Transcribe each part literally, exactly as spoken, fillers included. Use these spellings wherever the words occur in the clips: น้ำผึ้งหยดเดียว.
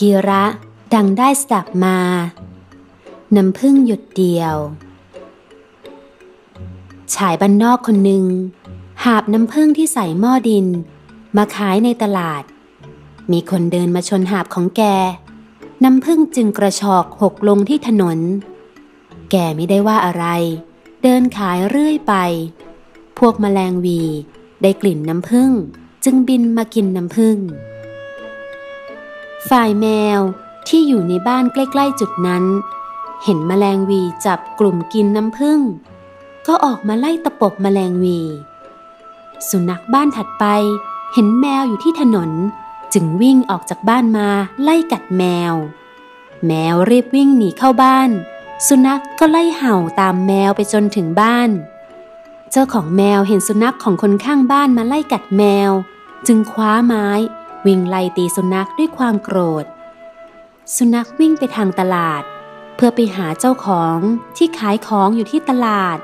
กีระดังได้สดับมาน้ำพึ่งหยดเดียวชายบ้านนอกคนหนึ่งหาบน้ำพึ่งที่ใส่หม้อดินมาขายในตลาดมีคนเดินมาชนหาบของแกน้ำพึ่งจึงกระชอกหกลงที่ถนนแกไม่ได้ว่าอะไรเดินขายเรื่อยไปพวกแมลงวีได้กลิ่นน้ำพึ่งจึงบินมากินน้ำพึ่งฝ่ายแมวที่อยู่ในบ้านใกล้ๆจุดนั้นเห็นแมลงวีจับกลุ่มกินน้ำพึ่งก็ออกมาไล่ตะปบแมลงวีสุนัขบ้านถัดไปเห็นแมวอยู่ที่ถนนจึงวิ่งออกจากบ้านมาไล่กัดแมวแมวรีบวิ่งหนีเข้าบ้านสุนัขก็ไล่เห่าตามแมวไปจนถึงบ้านเจ้าของแมวเห็นสุนัขของคนข้างบ้านมาไล่กัดแมวจึงคว้าไม้วิ่งไล่ตีสุนัขด้วยความโกรธสุนัขวิ่งไปทางตลาดเพื่อไปหาเจ้าของที่ขายของอยู่ที่ตลาด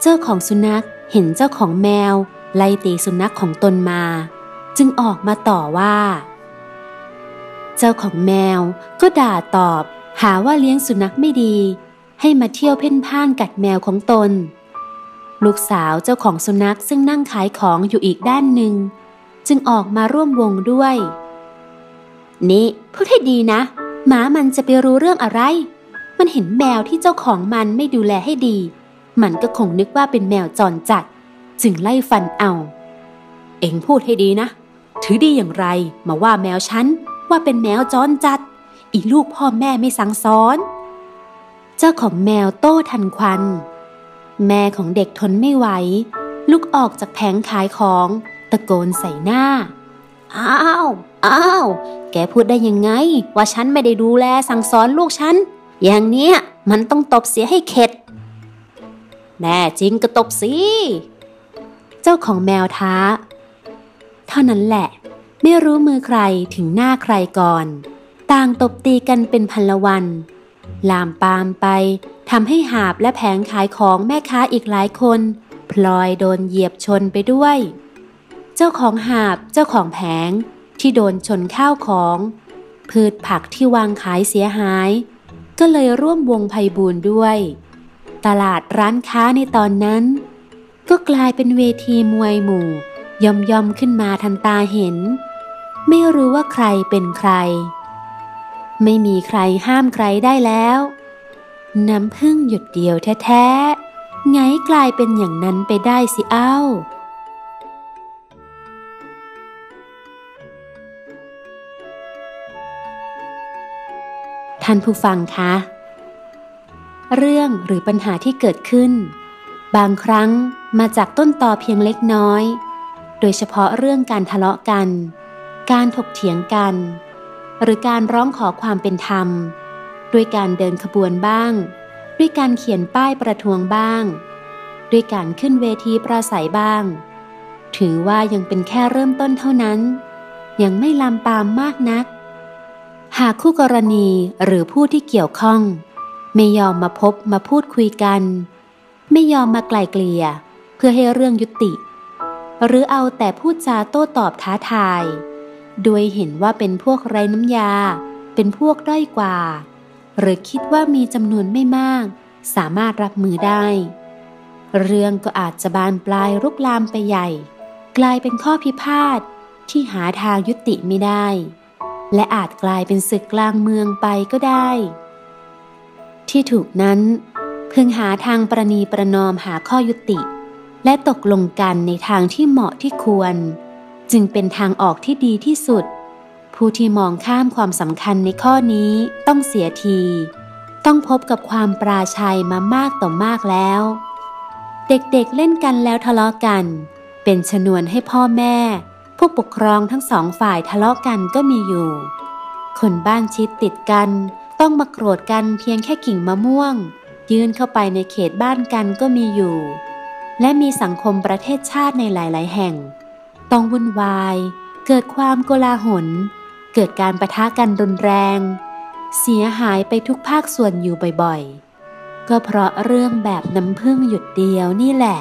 เจ้าของสุนัขเห็นเจ้าของแมวไล่ตีสุนัขของตนมาจึงออกมาต่อว่าเจ้าของแมวก็ด่าตอบหาว่าเลี้ยงสุนัขไม่ดีให้มาเที่ยวเพ่นพ่านกัดแมวของตนลูกสาวเจ้าของสุนัขซึ่งนั่งขายของอยู่อีกด้านหนึ่งจึงออกมาร่วมวงด้วยนี่พูดให้ดีนะหมามันจะไปรู้เรื่องอะไรมันเห็นแมวที่เจ้าของมันไม่ดูแลให้ดีมันก็คงนึกว่าเป็นแมวจรจัดจึงไล่ฟันเอาเอ็งพูดให้ดีนะถือดีอย่างไรมาว่าแมวฉันว่าเป็นแมวจรจัดอีลูกพ่อแม่ไม่สั่งสอนเจ้าของแมวโต้ทันควันแม่ของเด็กทนไม่ไหวลุกออกจากแผงขายของตะโกนใส่หน้าอ้าวอ้าวแกพูดได้ยังไงว่าฉันไม่ได้ดูแลสั่งสอนลูกฉันอย่างเนี้ยมันต้องตบเสียให้เข็ดแน่จริงก็ตบสิเจ้าของแมวท้าเท่านั้นแหละไม่รู้มือใครถึงหน้าใครก่อนต่างตบตีกันเป็นพันละวันลามปามไปทำให้หาบและแผงขายของแม่ค้าอีกหลายคนพลอยโดนเหยียบชนไปด้วยเจ้าของหาบเจ้าของแผงที่โดนชนข้าวของพืชผักที่วางขายเสียหายก็เลยร่วมวงไพบูลย์ด้วยตลาดร้านค้าในตอนนั้นก็กลายเป็นเวทีมวยหมู่ย่อมย่อมขึ้นมาทันตาเห็นไม่รู้ว่าใครเป็นใครไม่มีใครห้ามใครได้แล้วน้ำพึ่งหยดเดียวแท้ๆไงกลายเป็นอย่างนั้นไปได้สิเอ้าท่านผู้ฟังคะเรื่องหรือปัญหาที่เกิดขึ้นบางครั้งมาจากต้นตอเพียงเล็กน้อยโดยเฉพาะเรื่องการทะเลาะกันการถกเถียงกันหรือการร้องขอความเป็นธรรมด้วยการเดินขบวนบ้างด้วยการเขียนป้ายประท้วงบ้างด้วยการขึ้นเวทีปราศัยบ้างถือว่ายังเป็นแค่เริ่มต้นเท่านั้นยังไม่ลามปามมากนักหากคู่กรณีหรือผู้ที่เกี่ยวข้องไม่ยอมมาพบมาพูดคุยกันไม่ยอมมาไกล่เกลี่ยเพื่อให้เรื่องยุติหรือเอาแต่พูดจาโต้ตอบท้าทายโดยเห็นว่าเป็นพวกไร้น้ำยาเป็นพวกด้อยกว่าหรือคิดว่ามีจำนวนไม่มากสามารถรับมือได้เรื่องก็อาจจะบานปลายรุกลามไปใหญ่กลายเป็นข้อพิพาทที่หาทางยุติไม่ได้และอาจกลายเป็นศึกกลางเมืองไปก็ได้ที่ถูกนั้นพึงหาทางประนีประนอมหาข้อยุติและตกลงกันในทางที่เหมาะที่ควรจึงเป็นทางออกที่ดีที่สุดผู้ที่มองข้ามความสำคัญในข้อนี้ต้องเสียทีต้องพบกับความปราชัยมามากต่อมากแล้วเด็กๆ เ, เล่นกันแล้วทะเลาะกันเป็นชนวนให้พ่อแม่ผู้ปกครองทั้งสองฝ่ายทะเลาะกันก็มีอยู่คนบ้านชิดติดกันต้องมาโกรธกันเพียงแค่กิ่งมะม่วงยื่นเข้าไปในเขตบ้านกันก็มีอยู่และมีสังคมประเทศชาติในหลายๆแห่งต้องวุ่นวายเกิดความโกลาหลเกิดการปะทะกันรุนแรงเสียหายไปทุกภาคส่วนอยู่บ่อยๆก็เพราะเรื่องแบบน้ำพึ่งหยดเดียวนี่แหละ